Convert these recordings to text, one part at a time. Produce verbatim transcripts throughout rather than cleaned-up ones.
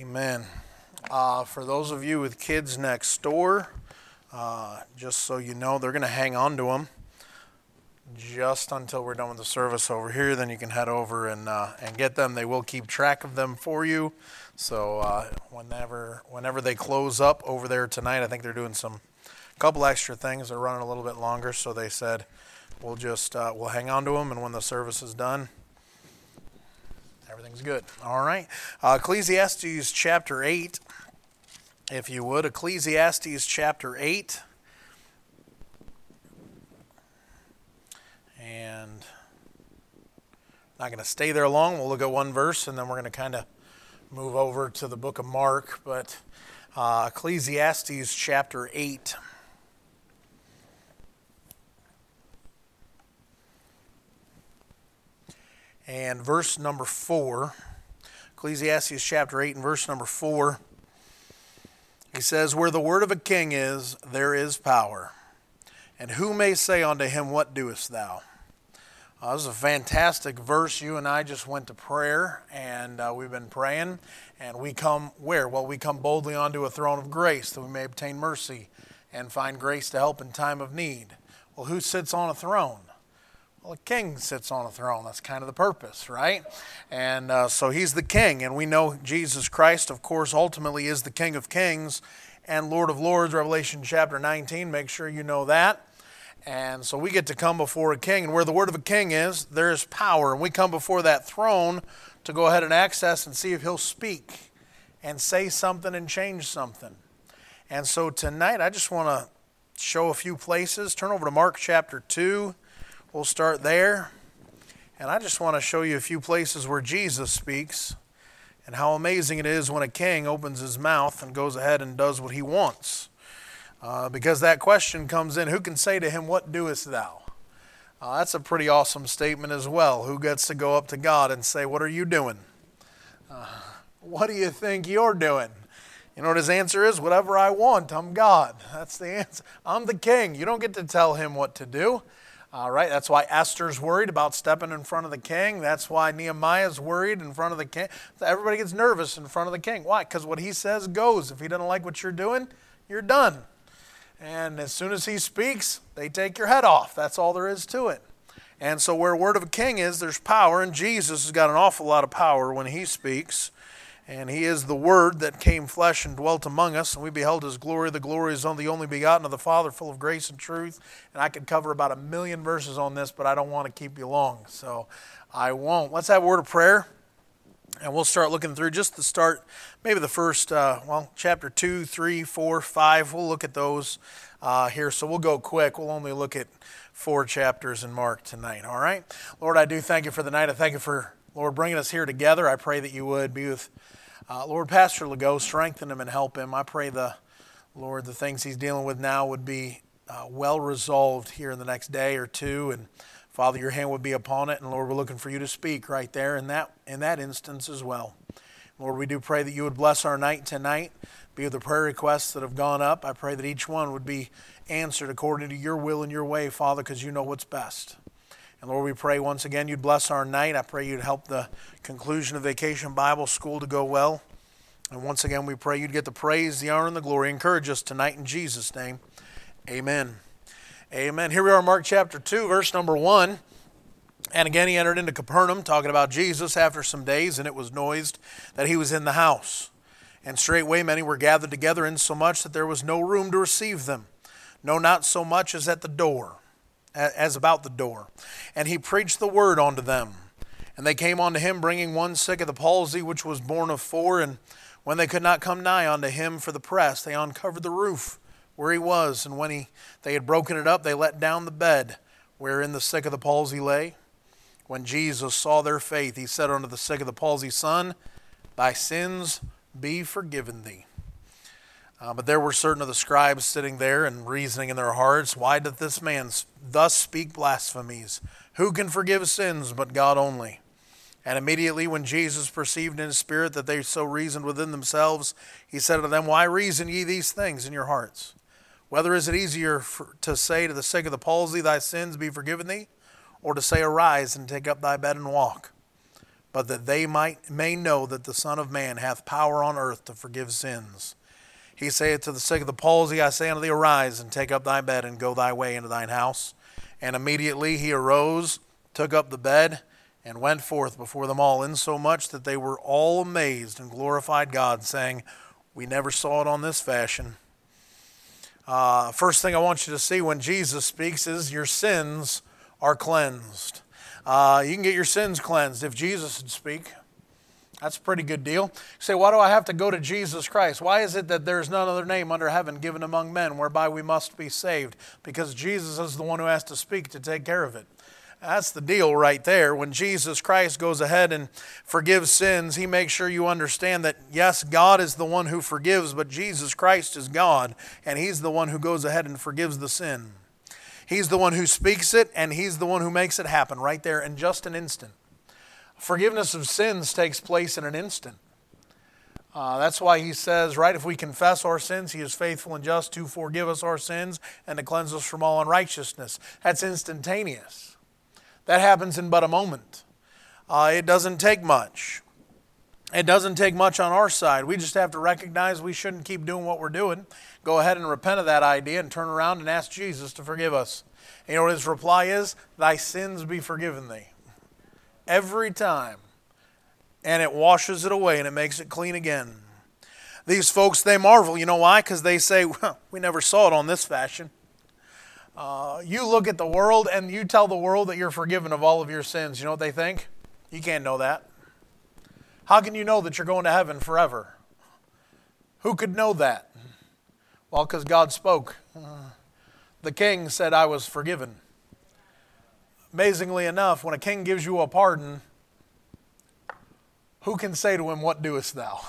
Amen. Uh, for those of you with kids next door, uh, just so you know, they're going to hang on to them just until we're done with the service over here. Then you can head over and uh, and get them. They will keep track of them for you. So uh, whenever whenever they close up over there tonight, I think they're doing some couple extra things. They're running a little bit longer, so they said we'll just uh, we'll hang on to them, and when the service is done, everything's good. All right. Uh, Ecclesiastes chapter eight, if you would. Ecclesiastes chapter eight. And I'm not going to stay there long. We'll look at one verse, and then we're going to kind of move over to the book of Mark. But uh, Ecclesiastes chapter eight. And verse number four, Ecclesiastes chapter eight and verse number four, he says, "Where the word of a king is, there is power. And who may say unto him, what doest thou?" Uh, this is a fantastic verse. You and I just went to prayer, and uh, we've been praying. And we come where? Well, we come boldly onto a throne of grace that we may obtain mercy and find grace to help in time of need. Well, who sits on a throne? Well, a king sits on a throne. That's kind of the purpose, right? And uh, so he's the king. And we know Jesus Christ, of course, ultimately is the King of Kings and Lord of Lords, Revelation chapter nineteen. Make sure you know that. And so we get to come before a king. And where the word of a king is, there is power. And we come before that throne to go ahead and access and see if he'll speak and say something and change something. And so tonight, I just want to show a few places. Turn over to Mark chapter two. We'll start there, and I just want to show you a few places where Jesus speaks and how amazing it is when a king opens his mouth and goes ahead and does what he wants. Uh, because that question comes in, who can say to him, what doest thou? Uh, that's a pretty awesome statement as well. Who gets to go up to God and say, what are you doing? Uh, what do you think you're doing? You know what his answer is? Whatever I want, I'm God. That's the answer. I'm the king. You don't get to tell him what to do. All right, that's why Esther's worried about stepping in front of the king. That's why Nehemiah's worried in front of the king. Everybody gets nervous in front of the king. Why? Because what he says goes. If he doesn't like what you're doing, you're done. And as soon as he speaks, they take your head off. That's all there is to it. And so where word of a king is, there's power. And Jesus has got an awful lot of power when he speaks. And he is the word that came flesh and dwelt among us. And we beheld his glory. The glory is on the only begotten of the Father, full of grace and truth. And I could cover about a million verses on this, but I don't want to keep you long. So I won't. Let's have a word of prayer. And we'll start looking through just to start maybe the first, uh, well, chapter two, three, four, five. We'll look at those uh, here. So we'll go quick. We'll only look at four chapters in Mark tonight. All right. Lord, I do thank you for the night. I thank you for, Lord, bringing us here together. I pray that you would be with Uh, Lord, Pastor Legault, strengthen him and help him. I pray the Lord, the things he's dealing with now would be uh, well resolved here in the next day or two. And Father, your hand would be upon it. And Lord, we're looking for you to speak right there in that in that instance as well. Lord, we do pray that you would bless our night tonight. Be with the prayer requests that have gone up. I pray that each one would be answered according to your will and your way, Father, because you know what's best. And Lord, we pray once again you'd bless our night. I pray you'd help the conclusion of Vacation Bible School to go well. And once again, we pray you'd get the praise, the honor, and the glory. Encourage us tonight in Jesus' name. Amen. Amen. Here we are in Mark chapter two, verse number one. And again, he entered into Capernaum, talking about Jesus after some days, and it was noised that he was in the house. And straightway many were gathered together, insomuch that there was no room to receive them, no, not so much as at the door. as about the door. And he preached the word unto them. And they came unto him, bringing one sick of the palsy, which was born of four. And when they could not come nigh unto him for the press, they uncovered the roof where he was. And when he they had broken it up, they let down the bed wherein the sick of the palsy lay. When Jesus saw their faith, he said unto the sick of the palsy, Son, thy sins be forgiven thee. Uh, but there were certain of the scribes sitting there and reasoning in their hearts, Why doth this man thus speak blasphemies? Who can forgive sins but God only? And immediately when Jesus perceived in his spirit that they so reasoned within themselves, he said unto them, Why reason ye these things in your hearts? Whether is it easier for, to say to the sick of the palsy, Thy sins be forgiven thee, or to say, Arise and take up thy bed and walk? but that they might may know that the Son of Man hath power on earth to forgive sins. He saith to the sick of the palsy, I say unto thee, arise, and take up thy bed, and go thy way into thine house. And immediately he arose, took up the bed, and went forth before them all, insomuch that they were all amazed and glorified God, saying, we never saw it on this fashion. Uh, first thing I want you to see when Jesus speaks is your sins are cleansed. Uh, you can get your sins cleansed if Jesus would speak. That's a pretty good deal. You say, why do I have to go to Jesus Christ? Why is it that there is none other name under heaven given among men whereby we must be saved? Because Jesus is the one who has to speak to take care of it. That's the deal right there. When Jesus Christ goes ahead and forgives sins, he makes sure you understand that, yes, God is the one who forgives, but Jesus Christ is God, and he's the one who goes ahead and forgives the sin. He's the one who speaks it, and he's the one who makes it happen right there in just an instant. Forgiveness of sins takes place in an instant. Uh, that's why he says, right, if we confess our sins, he is faithful and just to forgive us our sins and to cleanse us from all unrighteousness. That's instantaneous. That happens in but a moment. Uh, it doesn't take much. It doesn't take much on our side. We just have to recognize we shouldn't keep doing what we're doing. Go ahead and repent of that idea and turn around and ask Jesus to forgive us. And you know what his reply is? Thy sins be forgiven thee. Every time. And it washes it away and it makes it clean again. These folks, they marvel. You know why? Because they say, well, we never saw it on this fashion. Uh, you look at the world and you tell the world that you're forgiven of all of your sins. You know what they think? You can't know that. How can you know that you're going to heaven forever? Who could know that? Well, because God spoke. Uh, the king said, I was forgiven. Amazingly enough, when a king gives you a pardon, who can say to him, what doest thou?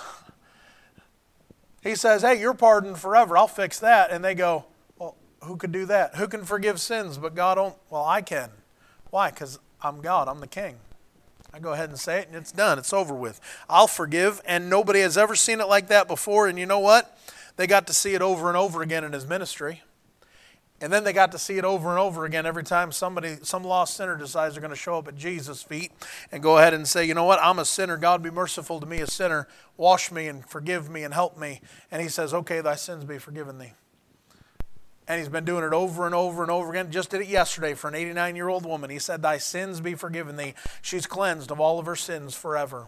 He says, hey, you're pardoned forever. I'll fix that. And they go, well, who could do that? Who can forgive sins? But God don't. Well, I can. Why? Because I'm God. I'm the king. I go ahead and say it and it's done. It's over with. I'll forgive. And nobody has ever seen it like that before. And you know what? They got to see it over and over again in his ministry. And then they got to see it over and over again every time somebody, some lost sinner decides they're going to show up at Jesus' feet and go ahead and say, you know what, I'm a sinner. God be merciful to me, a sinner. Wash me and forgive me and help me. And he says, okay, thy sins be forgiven thee. And he's been doing it over and over and over again. Just did it yesterday for an eighty-nine-year-old woman. He said, thy sins be forgiven thee. She's cleansed of all of her sins forever.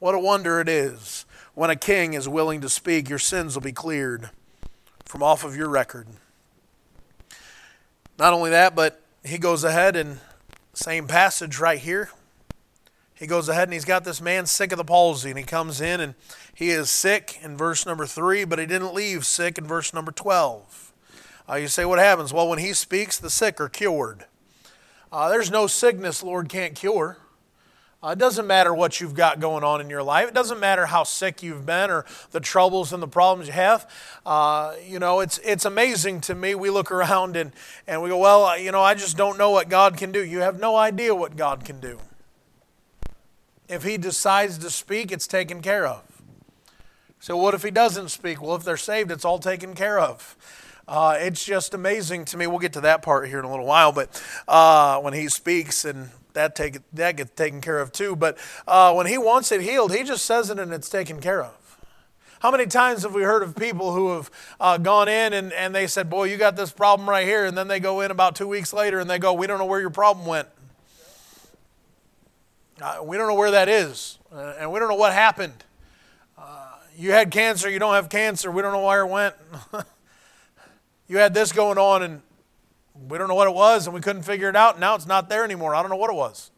What a wonder it is when a king is willing to speak. Your sins will be cleared from off of your record. Not only that, but he goes ahead and, same passage right here, he goes ahead and he's got this man sick of the palsy, and he comes in and he is sick in verse number three, but he didn't leave sick in verse number twelve. Uh, you say, what happens? Well, when he speaks, the sick are cured. Uh, there's no sickness Lord can't cure. Uh, it doesn't matter what you've got going on in your life. It doesn't matter how sick you've been or the troubles and the problems you have. Uh, you know, it's it's amazing to me. We look around and, and we go, well, you know, I just don't know what God can do. You have no idea what God can do. If he decides to speak, it's taken care of. So what if he doesn't speak? Well, if they're saved, it's all taken care of. Uh, it's just amazing to me. We'll get to that part here in a little while, but uh, when he speaks and that take, that gets taken care of too. But uh, when he wants it healed, he just says it and it's taken care of. How many times have we heard of people who have uh, gone in and, and they said, boy, you got this problem right here. And then they go in about two weeks later and they go, we don't know where your problem went. Uh, we don't know where that is. Uh, and we don't know what happened. Uh, you had cancer. You don't have cancer. We don't know where it went. You had this going on and we don't know what it was and we couldn't figure it out. And now it's not there anymore. I don't know what it was.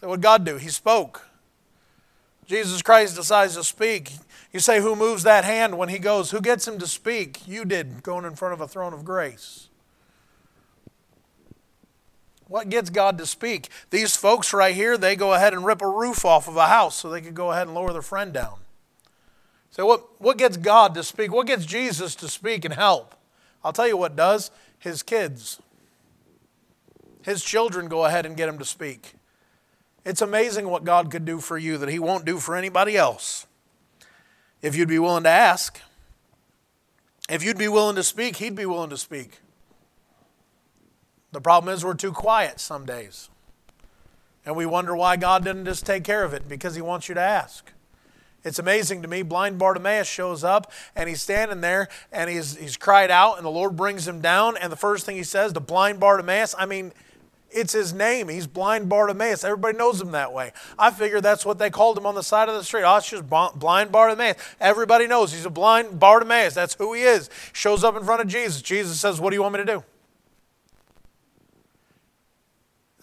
So what did God do? He spoke. Jesus Christ decides to speak. You say, who moves that hand when he goes? Who gets him to speak? You did, going in front of a throne of grace. What gets God to speak? These folks right here, they go ahead and rip a roof off of a house so they could go ahead and lower their friend down. So what, what gets God to speak? What gets Jesus to speak and help? I'll tell you what does. His kids. His children go ahead and get him to speak. It's amazing what God could do for you that he won't do for anybody else. If you'd be willing to ask. If you'd be willing to speak, he'd be willing to speak. The problem is we're too quiet some days. And we wonder why God didn't just take care of it, because He wants you to ask. It's amazing to me, blind Bartimaeus shows up and he's standing there and he's he's cried out and the Lord brings him down, and the first thing He says to blind Bartimaeus, I mean, it's his name. He's blind Bartimaeus. Everybody knows him that way. I figure that's what they called him on the side of the street. Oh, it's just blind Bartimaeus. Everybody knows he's a blind Bartimaeus. That's who he is. Shows up in front of Jesus. Jesus says, what do you want me to do?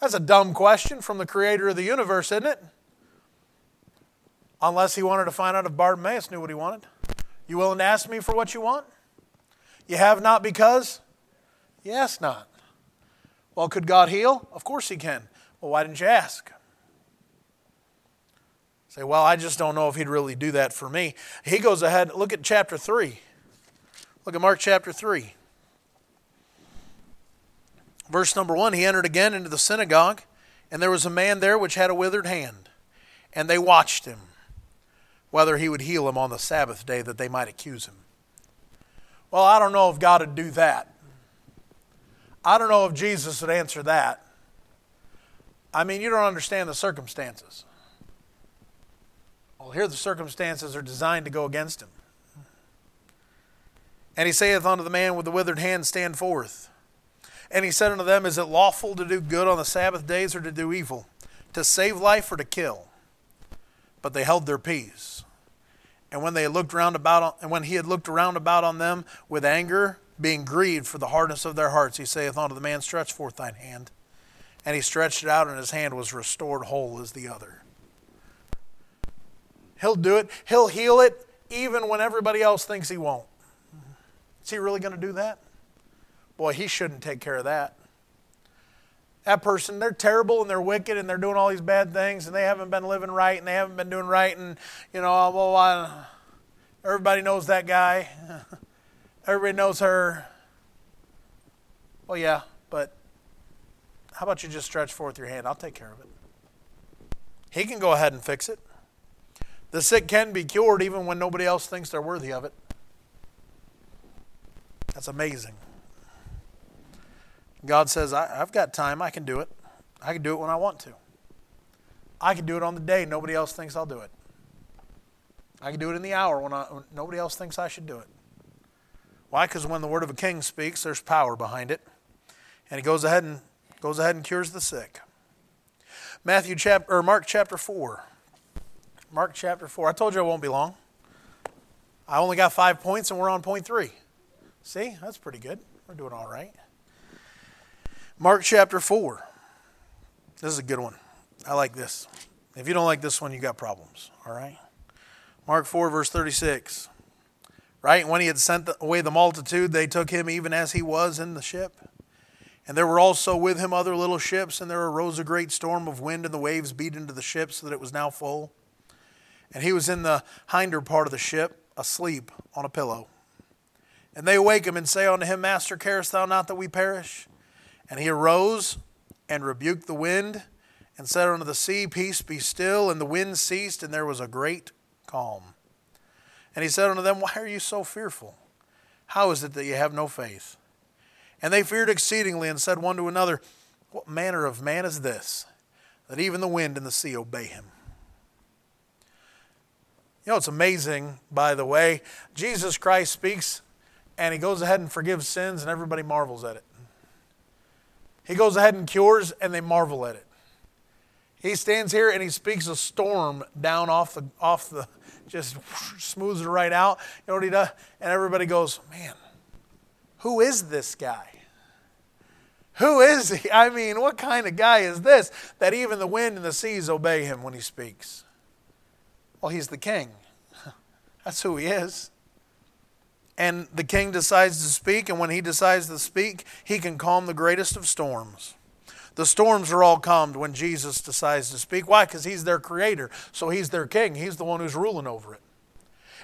That's a dumb question from the creator of the universe, isn't it? Unless he wanted to find out if Bartimaeus knew what he wanted. You willing to ask me for what you want? You have not because? Yes, not. Well, could God heal? Of course He can. Well, why didn't you ask? Say, well, I just don't know if He'd really do that for me. He goes ahead. Look at chapter three. Look at Mark chapter three. Verse number one, he entered again into the synagogue, and there was a man there which had a withered hand. And they watched him, whether he would heal him on the Sabbath day, that they might accuse him. Well, I don't know if God would do that. I don't know if Jesus would answer that. I mean, you don't understand the circumstances. Well, here the circumstances are designed to go against him. And he saith unto the man with the withered hand, stand forth. And he said unto them, is it lawful to do good on the Sabbath days, or to do evil? To save life, or to kill? But they held their peace. And when they looked round about, on, and when he had looked round about on them with anger, being grieved for the hardness of their hearts, he saith unto the man, stretch forth thine hand. And he stretched it out, and his hand was restored whole as the other. He'll do it. He'll heal it, even when everybody else thinks He won't. Is He really going to do that? Boy, He shouldn't take care of that. That person, they're terrible and they're wicked and they're doing all these bad things and they haven't been living right and they haven't been doing right and, you know, well, I, everybody knows that guy. Everybody knows her. Well, yeah, but how about you just stretch forth your hand? I'll take care of it. He can go ahead and fix it. The sick can be cured even when nobody else thinks they're worthy of it. That's amazing. God says, I, I've got time. I can do it. I can do it when I want to. I can do it on the day nobody else thinks I'll do it. I can do it in the hour when, I, when nobody else thinks I should do it. Why? Because when the word of a king speaks, there's power behind it. And he goes ahead and goes ahead and cures the sick. Matthew chapter or Mark chapter four. Mark chapter four. I told you I won't be long. I only got five points and we're on point three. See, that's pretty good. We're doing all right. Mark chapter four. This is a good one. I like this. If you don't like this one, you got problems. All right? Mark four, verse thirty-six. Right? When he had sent away the multitude, they took him even as he was in the ship. And there were also with him other little ships, and there arose a great storm of wind, and the waves beat into the ship so that it was now full. And he was in the hinder part of the ship, asleep on a pillow. And they awake him and say unto him, Master, carest thou not that we perish? And he arose and rebuked the wind and said unto the sea, Peace, be still. And the wind ceased, and there was a great calm. And he said unto them, Why are you so fearful? How is it that you have no faith? And they feared exceedingly and said one to another, What manner of man is this, that even the wind and the sea obey him? You know, it's amazing, by the way. Jesus Christ speaks, and he goes ahead and forgives sins, and everybody marvels at it. He goes ahead and cures, and they marvel at it. He stands here and he speaks a storm down off the, off the, just whoosh, smooths it right out. You know what he does? And everybody goes, man, who is this guy? Who is he? I mean, what kind of guy is this that even the wind and the seas obey him when he speaks? Well, he's the king. That's who he is. And the king decides to speak, and when he decides to speak, he can calm the greatest of storms. The storms are all calmed when Jesus decides to speak. Why? Because he's their creator, so he's their king. He's the one who's ruling over it.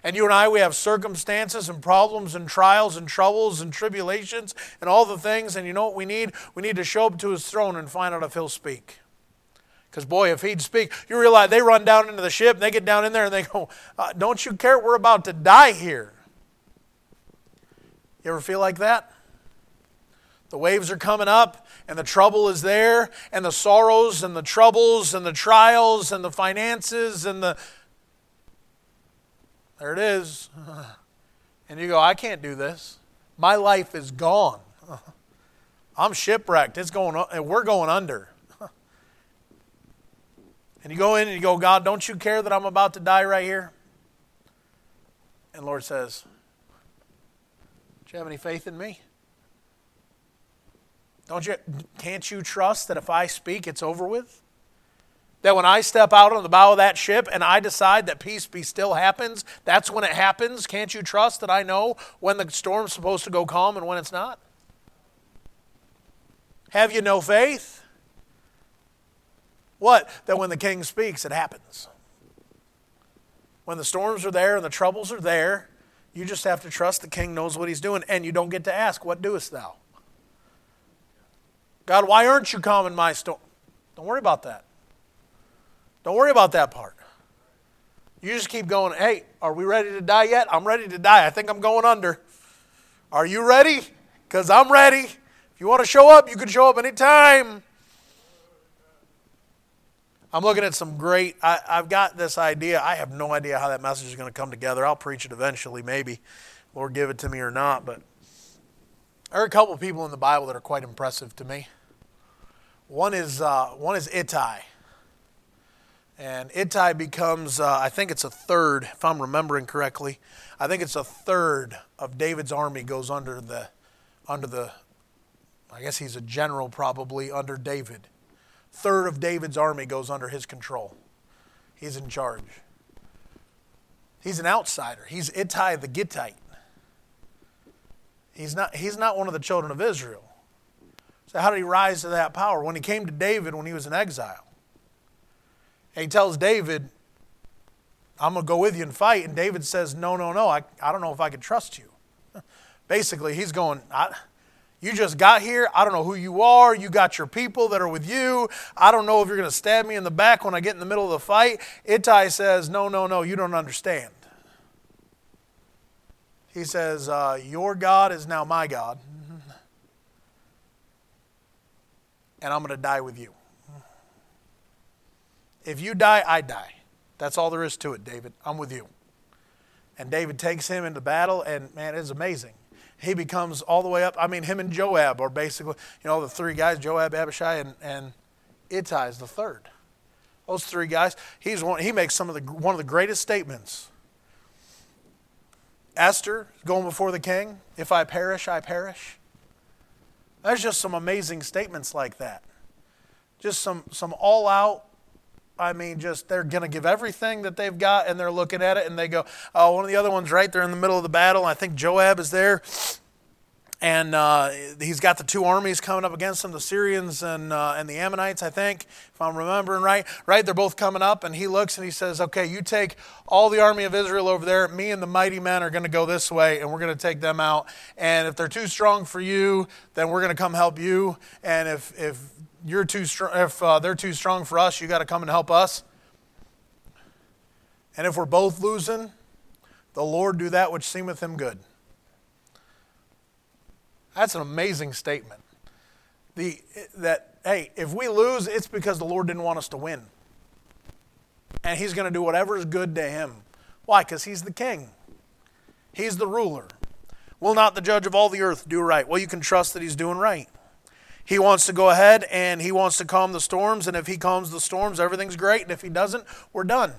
And you and I, we have circumstances and problems and trials and troubles and tribulations and all the things, and you know what we need? We need to show up to his throne and find out if he'll speak. Because, boy, if he'd speak, you realize they run down into the ship, they get down in there, and they go, uh, don't you care? We're about to die here. You ever feel like that? The waves are coming up, and the trouble is there, and the sorrows and the troubles and the trials and the finances and the... There it is. And you go, I can't do this. My life is gone. I'm shipwrecked. It's going, we're going under. And you go in and you go, God, don't you care that I'm about to die right here? And the Lord says, do you have any faith in me? Don't you? Can't you trust that if I speak, it's over with? That when I step out on the bow of that ship and I decide that peace be still happens, that's when it happens. Can't you trust that I know when the storm's supposed to go calm and when it's not? Have you no faith? What? That when the king speaks, it happens. When the storms are there and the troubles are there, you just have to trust the king knows what he's doing, and you don't get to ask, what doest thou? God, why aren't you calm in my storm? Don't worry about that. Don't worry about that part. You just keep going, hey, are we ready to die yet? I'm ready to die. I think I'm going under. Are you ready? Because I'm ready. If you want to show up, you can show up anytime. I'm looking at some great, I, I've got this idea. I have no idea how that message is going to come together. I'll preach it eventually, maybe. Lord, give it to me or not, but there are a couple of people in the Bible that are quite impressive to me. One is uh, one is Ittai. And Ittai becomes, uh, I think it's a third, if I'm remembering correctly, I think it's a third of David's army goes under the, under the, I guess he's a general probably, under David. Third of David's army goes under his control. He's in charge. He's an outsider. He's Ittai the Gittite. He's not, he's not one of the children of Israel. So how did he rise to that power? When he came to David when he was in exile. And he tells David, I'm going to go with you and fight. And David says, no, no, no, I, I don't know if I can trust you. Basically, he's going, I, you just got here. I don't know who you are. You got your people that are with you. I don't know if you're going to stab me in the back when I get in the middle of the fight. Ittai says, no, no, no, you don't understand. He says, uh, your God is now my God, and I'm going to die with you. If you die, I die. That's all there is to it, David. I'm with you. And David takes him into battle, and man, it's amazing. He becomes all the way up. I mean, him and Joab are basically, you know, the three guys, Joab, Abishai, and, and Ittai is the third. Those three guys, he's one, he makes some of the one of the greatest statements. Esther going before the king, if I perish, I perish. There's just some amazing statements like that. Just some some all out, I mean, just they're going to give everything that they've got and they're looking at it and they go, oh, one of the other ones right there in the middle of the battle. I think Joab is there and uh, he's got the two armies coming up against him, the Syrians and uh, and the Ammonites, I think, if I'm remembering right. Right, they're both coming up and he looks and he says, okay, you take all the army of Israel over there. Me and the mighty men are going to go this way and we're going to take them out. And if they're too strong for you, then we're going to come help you. And if if You're too strong. If uh, they're too strong for us, you got to come and help us. And if we're both losing, the Lord do that which seemeth him good. That's an amazing statement. The that hey, if we lose, it's because the Lord didn't want us to win, and He's going to do whatever is good to Him. Why? Because He's the King. He's the ruler. Will not the judge of all the earth do right? Well, you can trust that He's doing right. He wants to go ahead and he wants to calm the storms. And if he calms the storms, everything's great. And if he doesn't, we're done.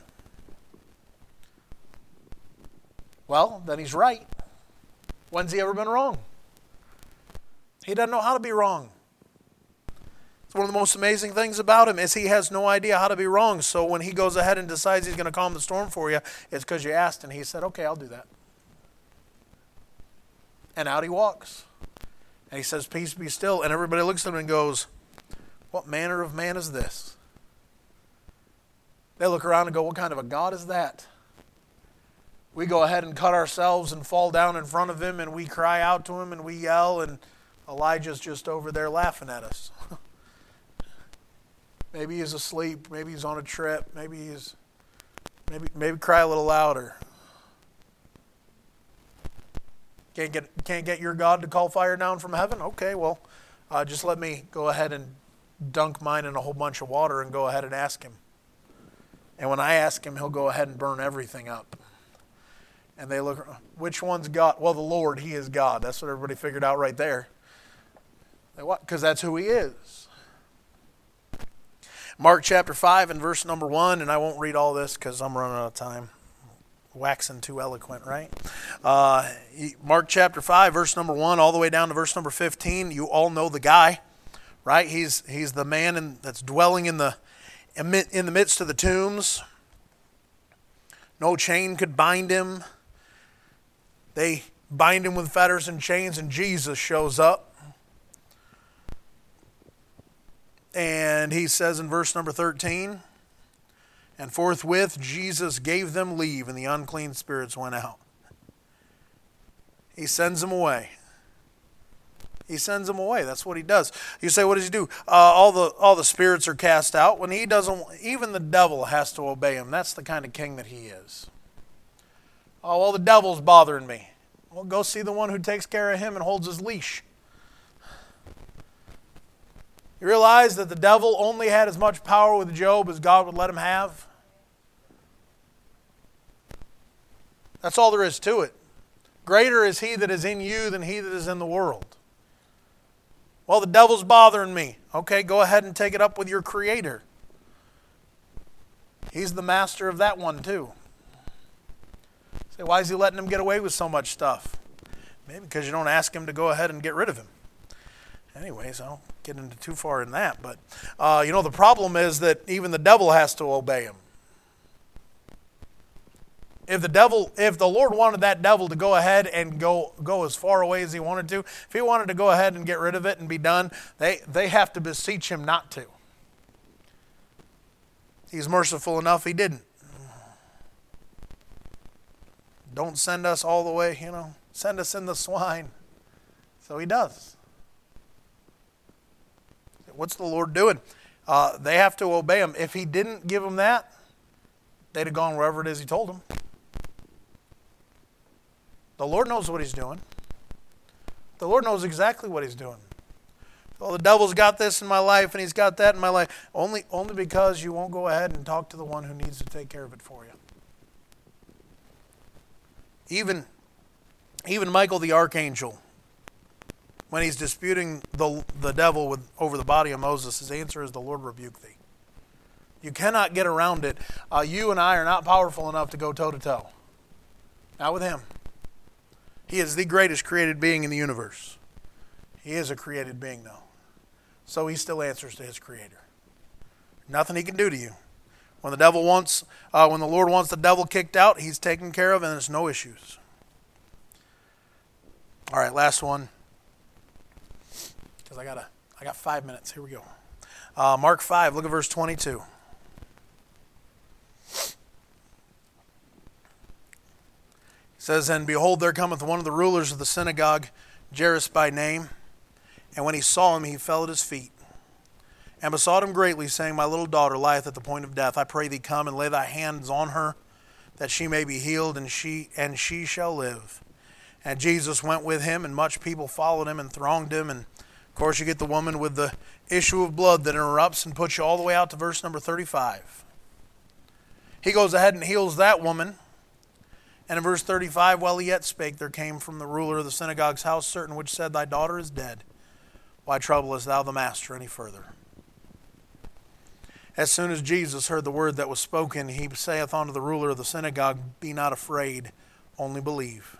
Well, then he's right. When's he ever been wrong? He doesn't know how to be wrong. It's one of the most amazing things about him is he has no idea how to be wrong. So when he goes ahead and decides he's going to calm the storm for you, it's because you asked and he said, okay, I'll do that. And out he walks. And he says, peace be still. And everybody looks at him and goes, what manner of man is this? They look around and go, what kind of a God is that? We go ahead and cut ourselves and fall down in front of him and we cry out to him and we yell and Elijah's just over there laughing at us. Maybe he's asleep. Maybe he's on a trip. Maybe he's, maybe, maybe cry a little louder. Can't get can't get your God to call fire down from heaven? Okay, well, uh, just let me go ahead and dunk mine in a whole bunch of water and go ahead and ask him. And when I ask him, he'll go ahead and burn everything up. And they look, which one's God? Well, the Lord, he is God. That's what everybody figured out right there. Because that's who he is. Mark chapter five and verse number one, and I won't read all this because I'm running out of time. Waxing too eloquent, right? Uh, Mark chapter five, verse number one, all the way down to verse number fifteen. You all know the guy, right? He's he's the man in, that's dwelling in the in the midst of the tombs. No chain could bind him. They bind him with fetters and chains, and Jesus shows up. And he says in verse number thirteen, and forthwith Jesus gave them leave, and the unclean spirits went out. He sends them away. He sends them away. That's what he does. You say, what does he do? Uh, all the all the spirits are cast out. When he doesn't, even the devil has to obey him. That's the kind of king that he is. Oh, well, the devil's bothering me. Well, go see the one who takes care of him and holds his leash. You realize that the devil only had as much power with Job as God would let him have? That's all there is to it. Greater is he that is in you than he that is in the world. Well, the devil's bothering me. Okay, go ahead and take it up with your Creator. He's the master of that one too. Say, why is he letting him get away with so much stuff? Maybe because you don't ask him to go ahead and get rid of him. Anyways, I don't get into too far in that, but uh, you know, the problem is that even the devil has to obey him. If the devil, if the Lord wanted that devil to go ahead and go go as far away as he wanted to, if he wanted to go ahead and get rid of it and be done, they they have to beseech him not to. He's merciful enough, he didn't. Don't send us all the way, you know, send us in the swine. So he does. What's the Lord doing? Uh, they have to obey him. If he didn't give them that, they'd have gone wherever it is he told them. The Lord knows what he's doing. The Lord knows exactly what he's doing. Well, the devil's got this in my life, and he's got that in my life. Only, only because you won't go ahead and talk to the one who needs to take care of it for you. Even, even Michael the archangel, when he's disputing the the devil with, over the body of Moses, his answer is, the Lord rebuke thee. You cannot get around it. Uh, you and I are not powerful enough to go toe-to-toe. Not with him. He is the greatest created being in the universe. He is a created being, though. So he still answers to his Creator. Nothing he can do to you. When the devil wants, uh, when the Lord wants the devil kicked out, he's taken care of, and there's no issues. All right, last one. I got a, I got five minutes. Here we go. Uh, Mark five, look at verse twenty-two. It says, and behold, there cometh one of the rulers of the synagogue, Jairus by name. And when he saw him, he fell at his feet and besought him greatly, saying, my little daughter lieth at the point of death. I pray thee, come and lay thy hands on her, that she may be healed, and she and she shall live. And Jesus went with him, and much people followed him and thronged him. And of course, you get the woman with the issue of blood that interrupts and puts you all the way out to verse number thirty-five. He goes ahead and heals that woman. And in verse thirty-five, while he yet spake, there came from the ruler of the synagogue's house certain which said, thy daughter is dead. Why troublest thou the master any further? As soon as Jesus heard the word that was spoken, he saith unto the ruler of the synagogue, be not afraid, only believe.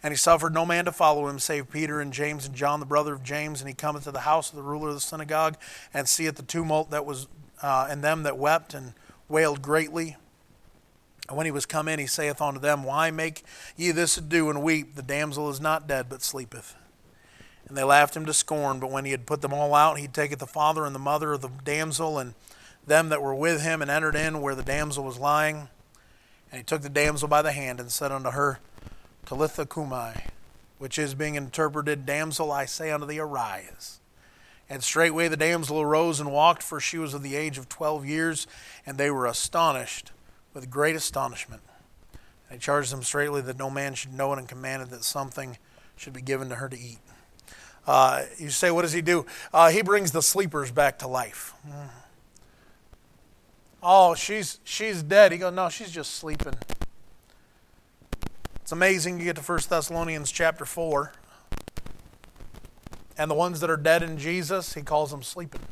And he suffered no man to follow him, save Peter and James and John, the brother of James. And he cometh to the house of the ruler of the synagogue, and seeth the tumult that was, uh, and them that wept and wailed greatly. And when he was come in, he saith unto them, why make ye this ado and weep? The damsel is not dead, but sleepeth. And they laughed him to scorn. But when he had put them all out, he taketh the father and the mother of the damsel, and them that were with him, and entered in where the damsel was lying. And he took the damsel by the hand, and said unto her, Talitha Kumai, which is being interpreted, damsel, I say unto thee, arise. And straightway the damsel arose and walked, for she was of the age of twelve years, and they were astonished with great astonishment. And he charged them straightly that no man should know it, and commanded that something should be given to her to eat. Uh, you say, what does he do? Uh, he brings the sleepers back to life. Mm. Oh, she's she's dead. He goes, no, she's just sleeping. It's amazing. You get to First Thessalonians chapter four. And the ones that are dead in Jesus, he calls them sleeping.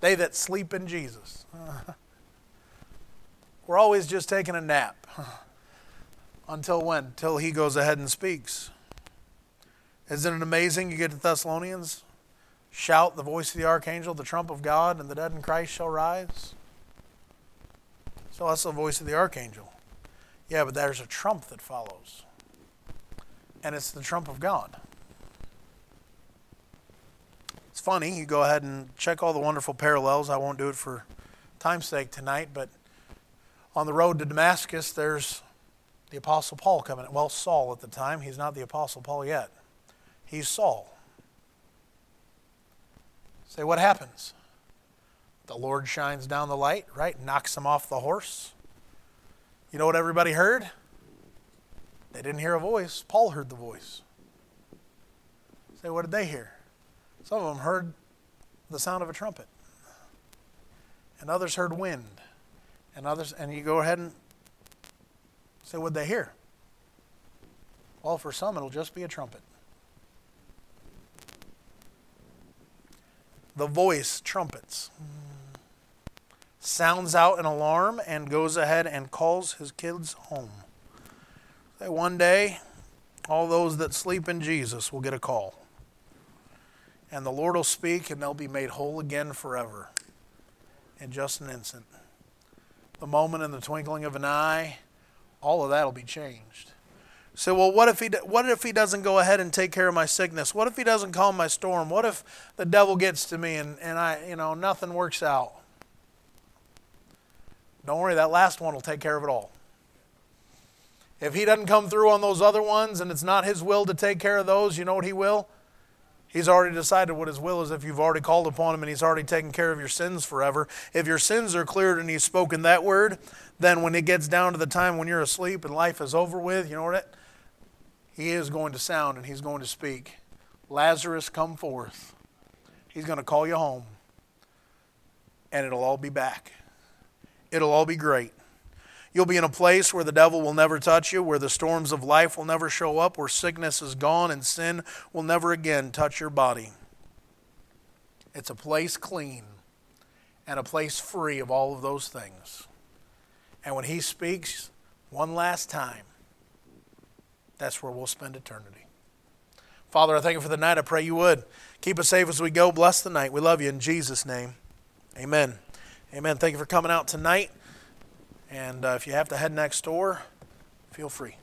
They that sleep in Jesus. Uh, we're always just taking a nap. Until when? Till he goes ahead and speaks. Isn't it amazing? You get to Thessalonians, shout the voice of the archangel, the trump of God, and the dead in Christ shall rise. So that's the voice of the archangel. Yeah, but there's a trump that follows. And it's the trump of God. It's funny, you go ahead and check all the wonderful parallels. I won't do it for time's sake tonight, but on the road to Damascus, there's the Apostle Paul coming. Well, Saul at the time. He's not the Apostle Paul yet. He's Saul. Say, what happens? The Lord shines down the light, right? Knocks him off the horse. You know what everybody heard? They didn't hear a voice. Paul heard the voice. Say, what did they hear? Some of them heard the sound of a trumpet. And others heard wind. And others, and you go ahead and say, what'd they hear? Well, for some, it'll just be a trumpet. The voice trumpets. Sounds out an alarm and goes ahead and calls his kids home. Say, one day, all those that sleep in Jesus will get a call. And the Lord will speak, and they'll be made whole again forever in just an instant. The moment in the twinkling of an eye, all of that will be changed. So, well, what if he what if he doesn't go ahead and take care of my sickness? What if he doesn't calm my storm? What if the devil gets to me and, and I, you know, nothing works out? Don't worry, that last one will take care of it all. If he doesn't come through on those other ones and it's not his will to take care of those, you know what he will? He's already decided what his will is if you've already called upon him and he's already taken care of your sins forever. If your sins are cleared and he's spoken that word, then when it gets down to the time when you're asleep and life is over with, you know what? He is going to sound and he's going to speak. Lazarus, come forth. He's going to call you home. And it'll all be back. It'll all be great. You'll be in a place where the devil will never touch you, where the storms of life will never show up, where sickness is gone and sin will never again touch your body. It's a place clean and a place free of all of those things. And when he speaks one last time, that's where we'll spend eternity. Father, I thank you for the night. I pray you would. Keep us safe as we go. Bless the night. We love you in Jesus' name. Amen. Amen. Thank you for coming out tonight. And uh, if you have to head next door, feel free.